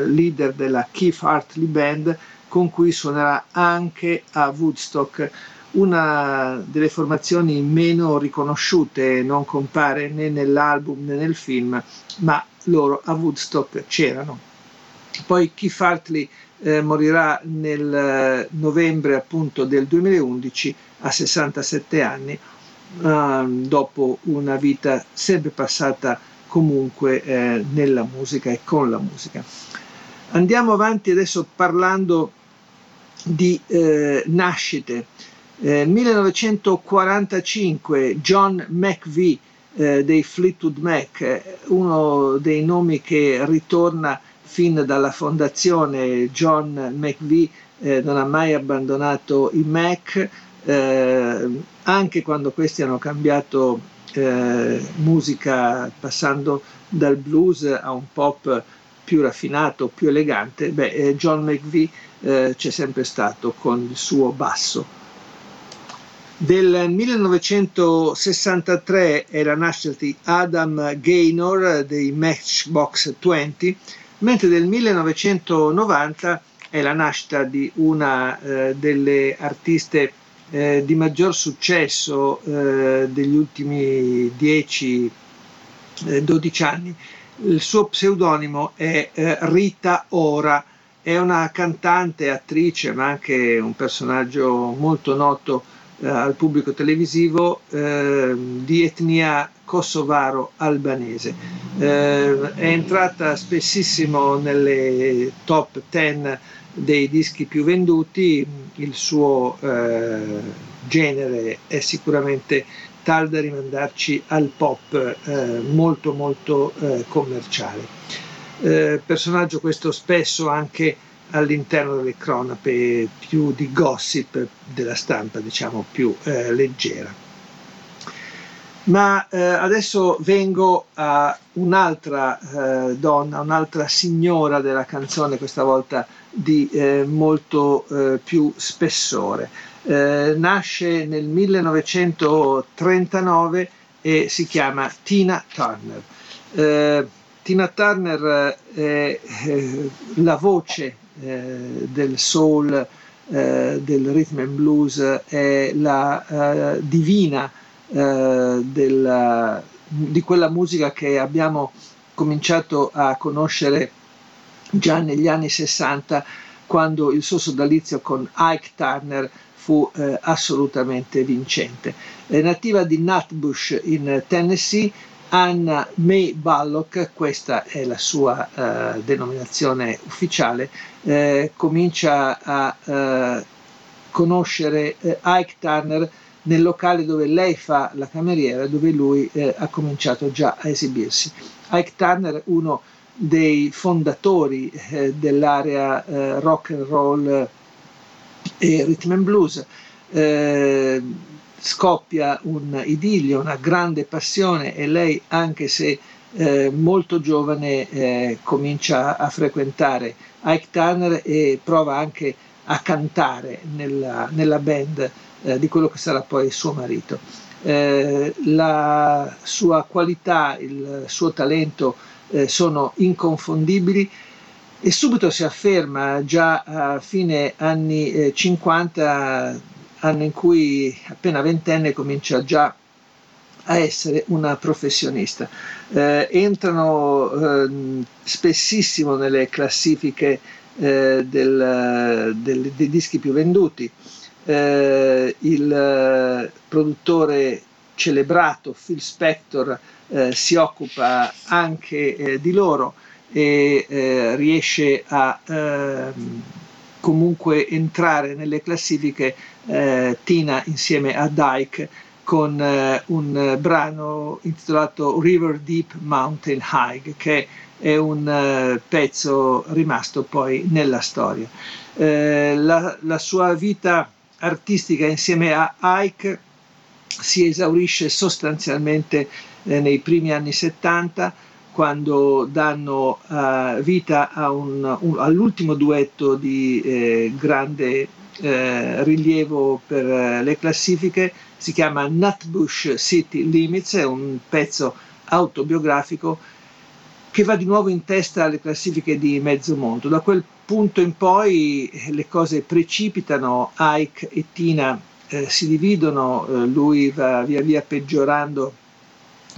leader della Keith Hartley Band, con cui suonerà anche a Woodstock, una delle formazioni meno riconosciute, non compare né nell'album né nel film, ma loro a Woodstock c'erano. Poi Keith Hartley morirà nel novembre appunto del 2011 a 67 anni, dopo una vita sempre passata comunque nella musica e con la musica. Andiamo avanti adesso parlando di nascite. 1945 John McVie dei Fleetwood Mac, uno dei nomi che ritorna fin dalla fondazione. John McVie non ha mai abbandonato i Mac, anche quando questi hanno cambiato musica, passando dal blues a un pop più raffinato, più elegante. John McVie c'è sempre stato con il suo basso. Del 1963 è la nascita di Adam Gaynor dei Matchbox 20, mentre del 1990 è la nascita di una delle artiste di maggior successo degli ultimi 10-12 anni. Il suo pseudonimo è Rita Ora, è una cantante, attrice, ma anche un personaggio molto noto al pubblico televisivo, di etnia kosovaro-albanese. È entrata spessissimo nelle top 10 dei dischi più venduti. Il suo genere è sicuramente tal da rimandarci al pop molto molto commerciale. Personaggio questo spesso anche all'interno delle cronache più di gossip della stampa, diciamo, più leggera. Ma adesso vengo a un'altra donna, un'altra signora della canzone, questa volta di molto più spessore. Nasce nel 1939 e si chiama Tina Turner. Tina Turner è la voce del soul, del rhythm and blues, è la divina di quella musica che abbiamo cominciato a conoscere già negli anni 60, quando il suo sodalizio con Ike Turner fu assolutamente vincente. È nativa di Nutbush in Tennessee, Anna May Bullock, questa è la sua denominazione ufficiale, comincia a conoscere Ike Turner nel locale dove lei fa la cameriera, dove lui ha cominciato già a esibirsi. Ike Turner, uno dei fondatori dell'area rock and roll e rhythm and blues. Scoppia un idillio, una grande passione, e lei, anche se molto giovane, comincia a frequentare Ike Turner e prova anche a cantare nella band di quello che sarà poi suo marito. La sua qualità, il suo talento sono inconfondibili, e subito si afferma già a fine anni 50, anno in cui, appena ventenne, comincia già a essere una professionista. Entrano spessissimo nelle classifiche dei dischi più venduti. Il produttore celebrato Phil Spector si occupa anche di loro e riesce a comunque entrare nelle classifiche, Tina insieme a Dyke, con un brano intitolato River Deep Mountain High, che è un pezzo rimasto poi nella storia. La sua vita artistica insieme a Ike si esaurisce sostanzialmente nei primi anni 70, quando danno vita a all'ultimo duetto di grande rilievo per le classifiche. Si chiama Nutbush City Limits, è un pezzo autobiografico che va di nuovo in testa alle classifiche di mezzo mondo. Da quel punto in poi le cose precipitano, Ike e Tina si dividono, lui va via via peggiorando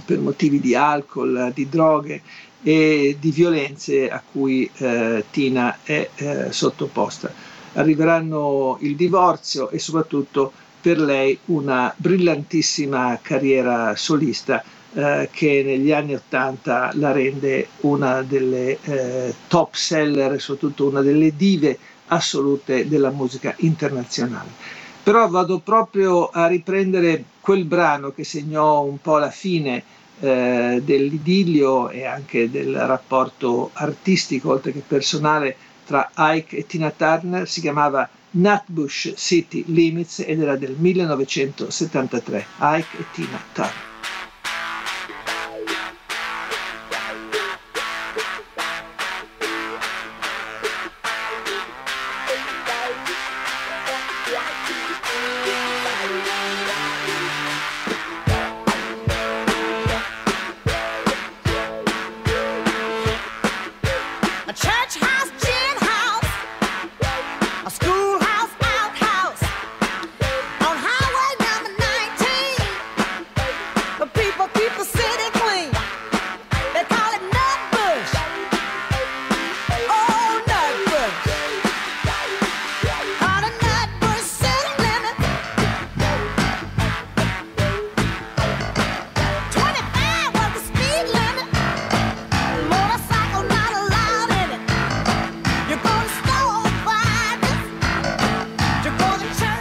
per motivi di alcol, di droghe e di violenze a cui Tina è sottoposta. Arriveranno il divorzio e soprattutto per lei una brillantissima carriera solista che negli anni '80 la rende una delle top seller e soprattutto una delle dive assolute della musica internazionale. Però vado proprio a riprendere quel brano che segnò un po' la fine dell'idillio e anche del rapporto artistico, oltre che personale, tra Ike e Tina Turner. Si chiamava Nutbush City Limits ed era del 1973, Ike e Tina Turner.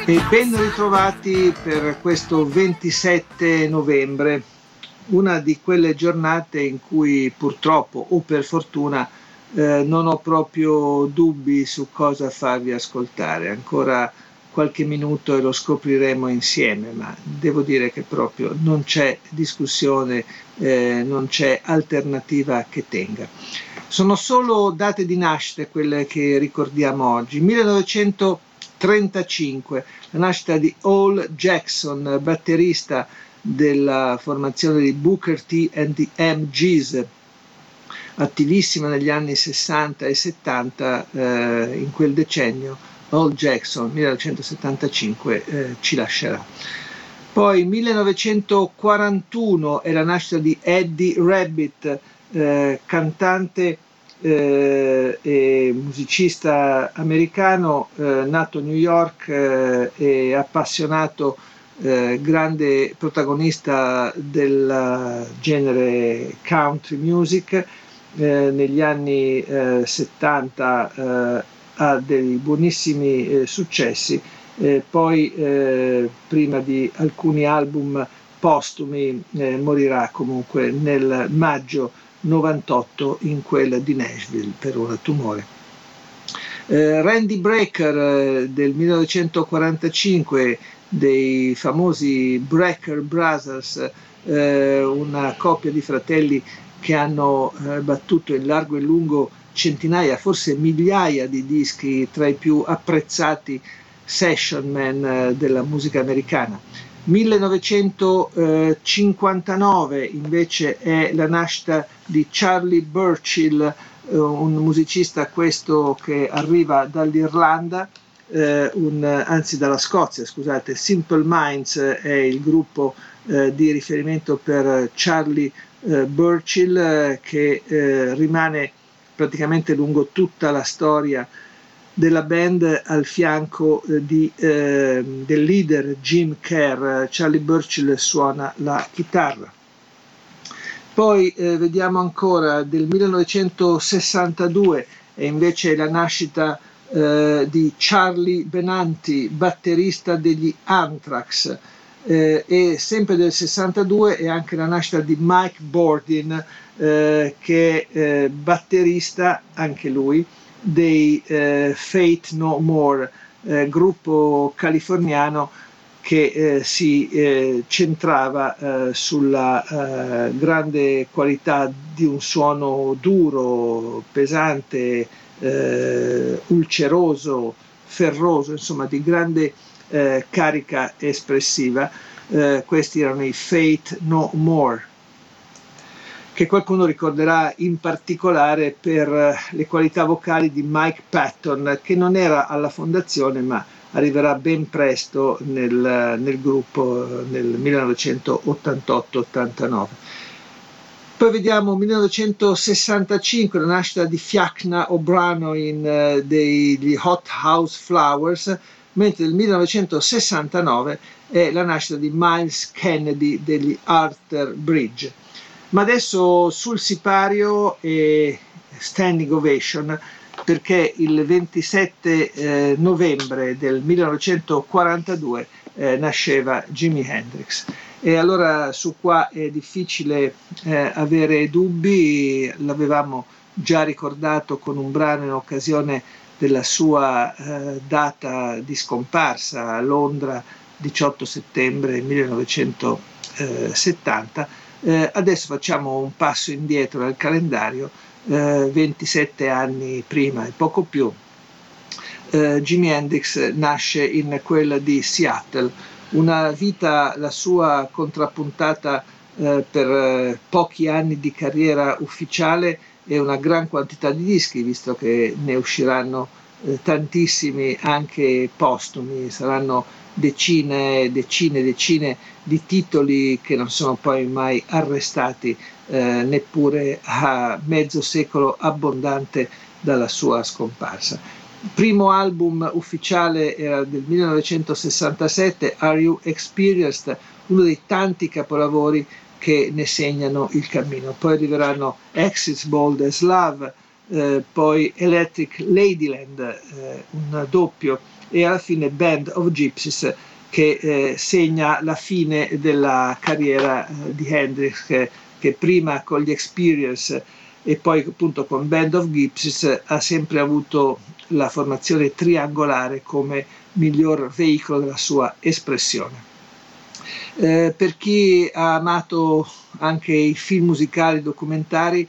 E ben ritrovati per questo 27 novembre, una di quelle giornate in cui purtroppo o per fortuna non ho proprio dubbi su cosa farvi ascoltare. Ancora qualche minuto e lo scopriremo insieme, ma devo dire che proprio non c'è discussione, non c'è alternativa che tenga. Sono solo date di nascita quelle che ricordiamo oggi. 1935, la nascita di Al Jackson, batterista della formazione di Booker T and the MGs, attivissima negli anni 60 e 70, in quel decennio Al Jackson, 1975, ci lascerà. Poi 1941 è la nascita di Eddie Rabbit, cantante e musicista americano, nato a New York e appassionato, grande protagonista del genere country music. Negli anni 70 ha dei buonissimi successi, poi prima di alcuni album postumi morirà comunque nel maggio 98 in quella di Nashville per un tumore. Randy Brecker del 1945 dei famosi Brecker Brothers, una coppia di fratelli che hanno battuto in largo e lungo centinaia, forse migliaia di dischi, tra i più apprezzati session man della musica americana. 1959 invece è la nascita di Charlie Burchill, un musicista questo che arriva dall'Irlanda, anzi dalla Scozia, scusate. Simple Minds è il gruppo di riferimento per Charlie Burchill, che rimane praticamente lungo tutta la storia della band al fianco del leader Jim Kerr. Charlie Burchill suona la chitarra. Poi vediamo ancora, del 1962 è invece la nascita di Charlie Benanti, batterista degli Anthrax, e sempre del 62 è anche la nascita di Mike Bordin, che è batterista anche lui dei Faith No More, gruppo californiano che si centrava sulla grande qualità di un suono duro, pesante, ulceroso, ferroso, insomma di grande carica espressiva. Questi erano i Faith No More, che qualcuno ricorderà in particolare per le qualità vocali di Mike Patton, che non era alla fondazione ma arriverà ben presto nel gruppo nel 1988-89. Poi vediamo 1965, la nascita di Fiacna O'Brano degli Hot House Flowers, mentre nel 1969 è la nascita di Miles Kennedy degli Arthur Bridge. Ma adesso sul sipario e standing ovation, perché il 27 novembre del 1942 nasceva Jimi Hendrix. E allora su qua è difficile avere dubbi, l'avevamo già ricordato con un brano in occasione della sua data di scomparsa a Londra, 18 settembre 1970. Adesso facciamo un passo indietro nel calendario, 27 anni prima e poco più. Jimi Hendrix nasce in quella di Seattle. Una vita, la sua, contrappuntata per pochi anni di carriera ufficiale e una gran quantità di dischi, visto che ne usciranno tantissimi anche postumi, saranno decine di titoli che non sono poi mai arrestati neppure a mezzo secolo abbondante dalla sua scomparsa. Primo album ufficiale era del 1967, Are You Experienced, uno dei tanti capolavori che ne segnano il cammino. Poi arriveranno Exit Bold as Love, poi Electric Ladyland, un doppio, e alla fine Band of Gypsies, che segna la fine della carriera di Hendrix, che prima con gli Experience e poi appunto con Band of Gypsies ha sempre avuto la formazione triangolare come miglior veicolo della sua espressione. Per chi ha amato anche i film musicali, documentari,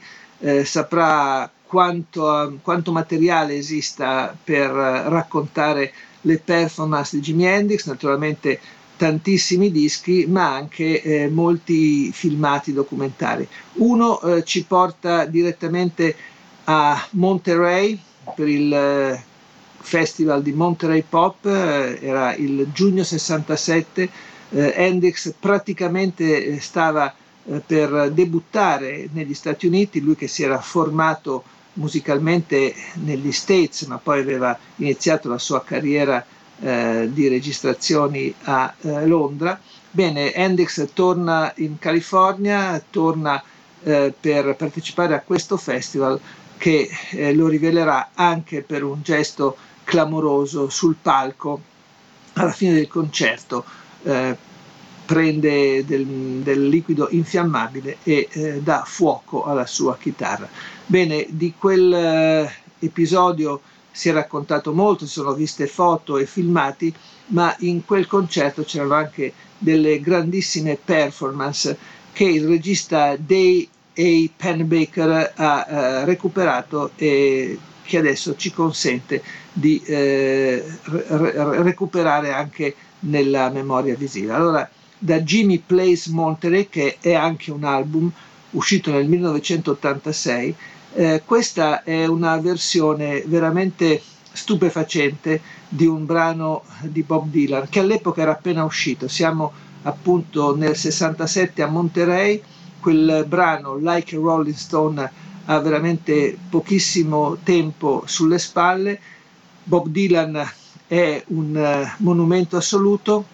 saprà quanto materiale esista per raccontare le performance di Jimi Hendrix, naturalmente tantissimi dischi, ma anche molti filmati documentari. Uno ci porta direttamente a Monterey, per il festival di Monterey Pop, era il giugno 67, Hendrix praticamente stava per debuttare negli Stati Uniti, lui che si era formato musicalmente negli States, ma poi aveva iniziato la sua carriera di registrazioni a Londra. Bene, Hendrix torna in California, torna per partecipare a questo festival, che lo rivelerà anche per un gesto clamoroso sul palco. Alla fine del concerto prende del liquido infiammabile e dà fuoco alla sua chitarra. Bene, di quel episodio si è raccontato molto, si sono viste foto e filmati, ma in quel concerto c'erano anche delle grandissime performance che il regista dei e Pennebaker ha recuperato e che adesso ci consente di recuperare anche nella memoria visiva. Allora, da Jimmy Plays Monterey, che è anche un album uscito nel 1986, questa è una versione veramente stupefacente di un brano di Bob Dylan che all'epoca era appena uscito. Siamo appunto nel 67 a Monterey. Quel brano, Like a Rolling Stone, ha veramente pochissimo tempo sulle spalle. Bob Dylan è un monumento assoluto.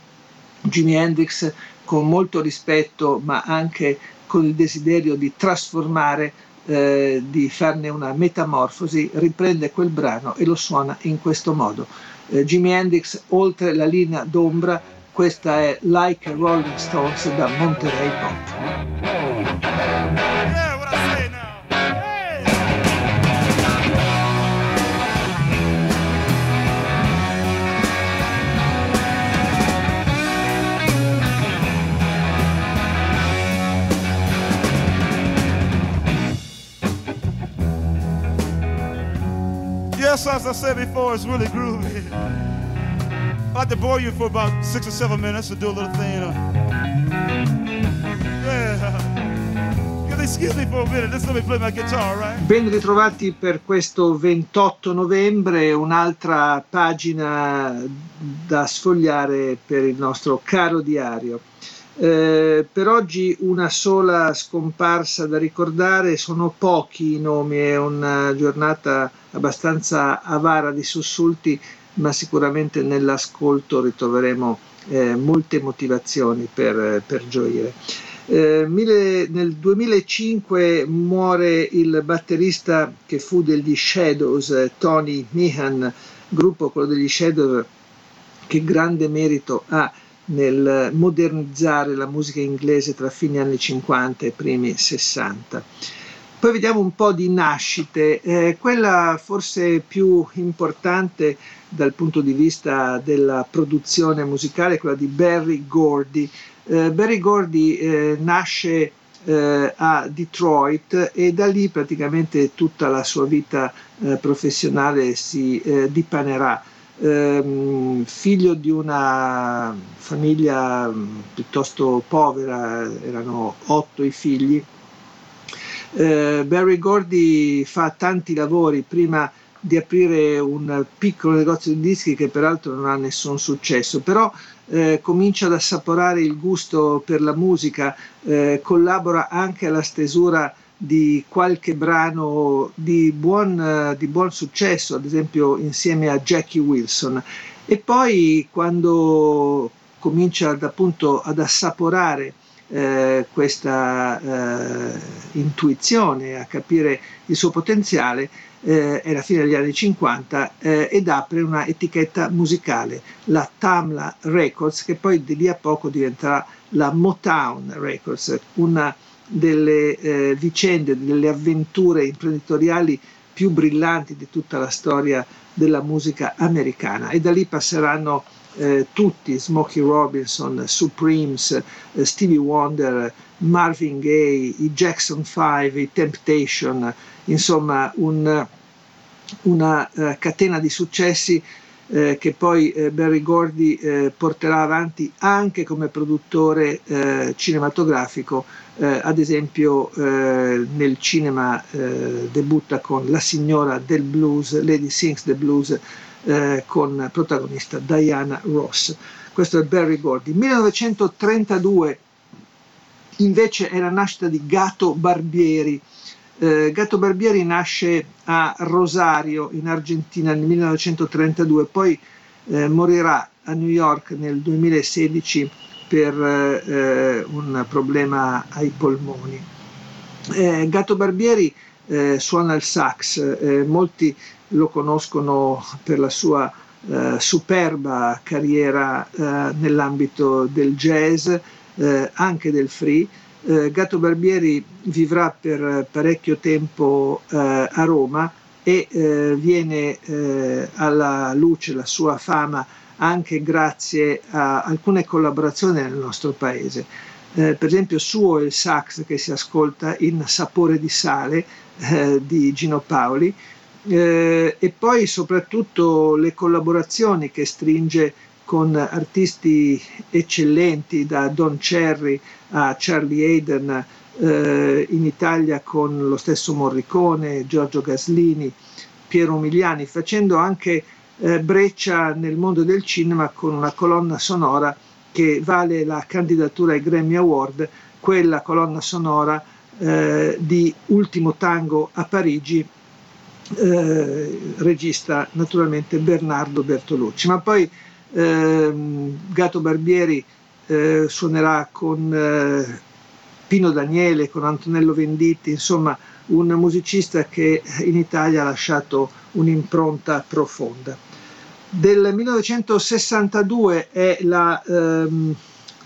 Jimi Hendrix, con molto rispetto, ma anche con il desiderio di trasformare, di farne una metamorfosi, riprende quel brano e lo suona in questo modo. Jimi Hendrix, oltre la linea d'ombra, questa è Like a Rolling Stones da Monterey Pop. Yes, as I said before, it's really groovy. I'd like to bore you for about 6 or 7 minutes to do a little thing. Yeah. Excuse me for a minute, let me play my guitar, right? Ben ritrovati per questo 28 novembre, un'altra pagina da sfogliare per il nostro caro diario. Per oggi una sola scomparsa da ricordare, sono pochi i nomi, è una giornata abbastanza avara di sussulti, ma sicuramente nell'ascolto ritroveremo molte motivazioni per gioire. Nel 2005 muore il batterista che fu degli Shadows, Tony Meehan, gruppo quello degli Shadows che grande merito ha nel modernizzare la musica inglese tra fine anni 50 e primi 60. Poi vediamo un po' di nascite, quella forse più importante dal punto di vista della produzione musicale è quella di Berry Gordy. Berry Gordy nasce a Detroit e da lì praticamente tutta la sua vita professionale si dipanerà. Figlio di una famiglia piuttosto povera, erano 8 i figli. Berry Gordy fa tanti lavori prima di aprire un piccolo negozio di dischi che peraltro non ha nessun successo, però comincia ad assaporare il gusto per la musica, collabora anche alla stesura di qualche brano di buon successo, ad esempio insieme a Jackie Wilson, e poi quando comincia ad assaporare questa intuizione, a capire il suo potenziale, è la fine degli anni 50 ed apre una etichetta musicale, la Tamla Records, che poi di lì a poco diventerà la Motown Records, una delle vicende, delle avventure imprenditoriali più brillanti di tutta la storia della musica americana, e da lì passeranno tutti: Smokey Robinson, Supremes, Stevie Wonder, Marvin Gaye, i Jackson 5, i Temptation, insomma una catena di successi che poi Berry Gordy porterà avanti anche come produttore cinematografico. Ad esempio nel cinema debutta con La signora del blues, Lady Sings the Blues, con protagonista Diana Ross. Questo è Berry Gordy. 1932 invece è la nascita di Gato Barbieri. Gato Barbieri nasce a Rosario in Argentina nel 1932, poi morirà a New York nel 2016 per un problema ai polmoni. Gato Barbieri suona il sax, molti lo conoscono per la sua superba carriera nell'ambito del jazz, anche del free. Gato Barbieri vivrà per parecchio tempo a Roma e viene alla luce la sua fama anche grazie a alcune collaborazioni nel nostro paese. Per esempio suo è il sax che si ascolta in Sapore di sale di Gino Paoli, e poi soprattutto le collaborazioni che stringe con artisti eccellenti, da Don Cherry a Charlie Hayden, in Italia con lo stesso Morricone, Giorgio Gaslini, Piero Umiliani, facendo anche breccia nel mondo del cinema con una colonna sonora che vale la candidatura ai Grammy Award, quella colonna sonora di Ultimo Tango a Parigi, regista naturalmente Bernardo Bertolucci. Ma poi Gato Barbieri suonerà con Pino Daniele, con Antonello Venditti, insomma un musicista che in Italia ha lasciato un'impronta profonda. Del 1962 è la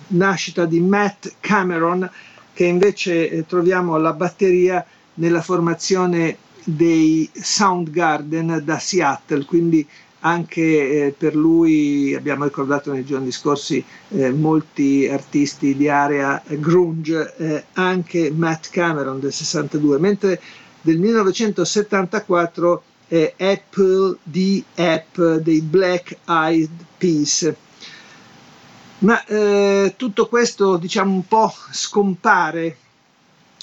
nascita di Matt Cameron, che invece troviamo alla batteria nella formazione dei Soundgarden da Seattle, quindi anche per lui abbiamo ricordato nei giorni scorsi molti artisti di area grunge, anche Matt Cameron del 62, mentre del 1974 Apple di App dei Black Eyed Peas. Ma tutto questo, diciamo, un po' scompare,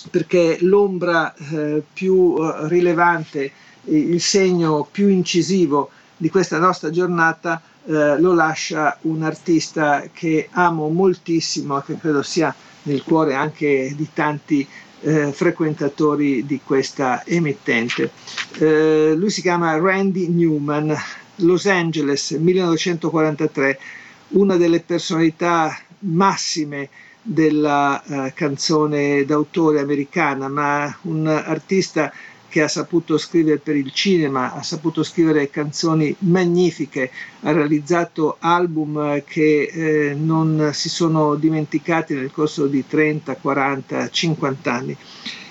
perché l'ombra più rilevante, il segno più incisivo di questa nostra giornata lo lascia un artista che amo moltissimo, che credo sia nel cuore anche di tanti frequentatori di questa emittente. Lui si chiama Randy Newman, Los Angeles 1943, una delle personalità massime della canzone d'autore americana, ma un artista che ha saputo scrivere per il cinema, ha saputo scrivere canzoni magnifiche, ha realizzato album che non si sono dimenticati nel corso di 30, 40, 50 anni.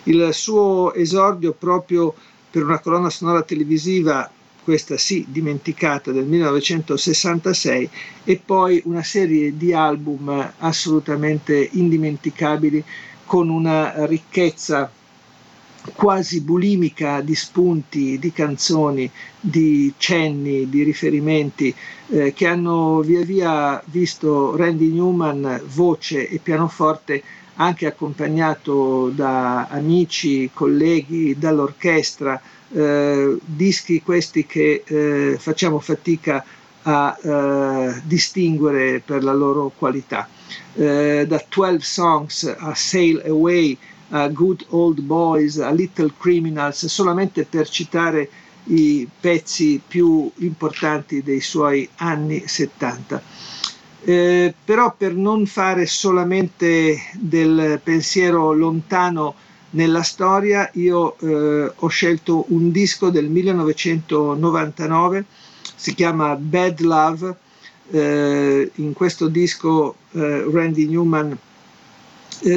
Il suo esordio proprio per una colonna sonora televisiva, questa sì dimenticata, del 1966, e poi una serie di album assolutamente indimenticabili con una ricchezza quasi bulimica di spunti, di canzoni, di cenni, di riferimenti che hanno via via visto Randy Newman, voce e pianoforte, anche accompagnato da amici, colleghi, dall'orchestra, dischi questi che facciamo fatica a distinguere per la loro qualità. Da 12 Songs a Sail Away, a Good Old Boys, a Little Criminals, solamente per citare i pezzi più importanti dei suoi anni 70. Però per non fare solamente del pensiero lontano nella storia, io ho scelto un disco del 1999, si chiama Bad Love. In questo disco Randy Newman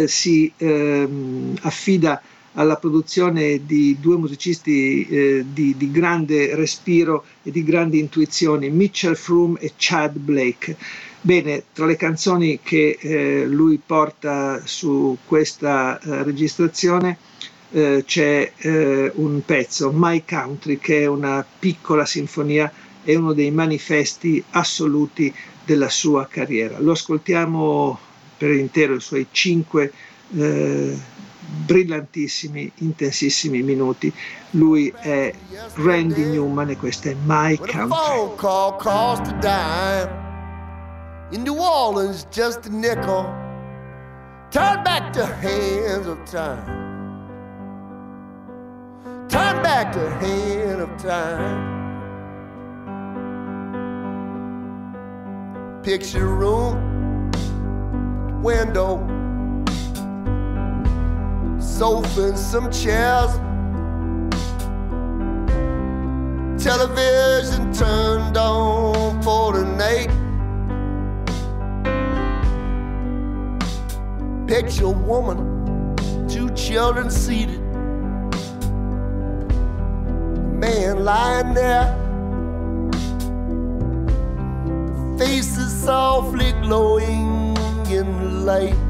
si affida alla produzione di due musicisti di grande respiro e di grandi intuizioni, Mitchell Froom e Chad Blake. Bene, tra le canzoni che lui porta su questa registrazione c'è un pezzo, My Country, che è una piccola sinfonia, è uno dei manifesti assoluti della sua carriera. Lo ascoltiamo per intero, i suoi 5 brillantissimi, intensissimi minuti. Lui è Randy Newman e questa è My Country. In New Orleans, just a nickel, turn back the hands of time, turn back the hand of time. Picture room, window, sofa and some chairs, television turned on for the night. Picture woman, 2 children seated, man lying there, faces softly glowing in the light.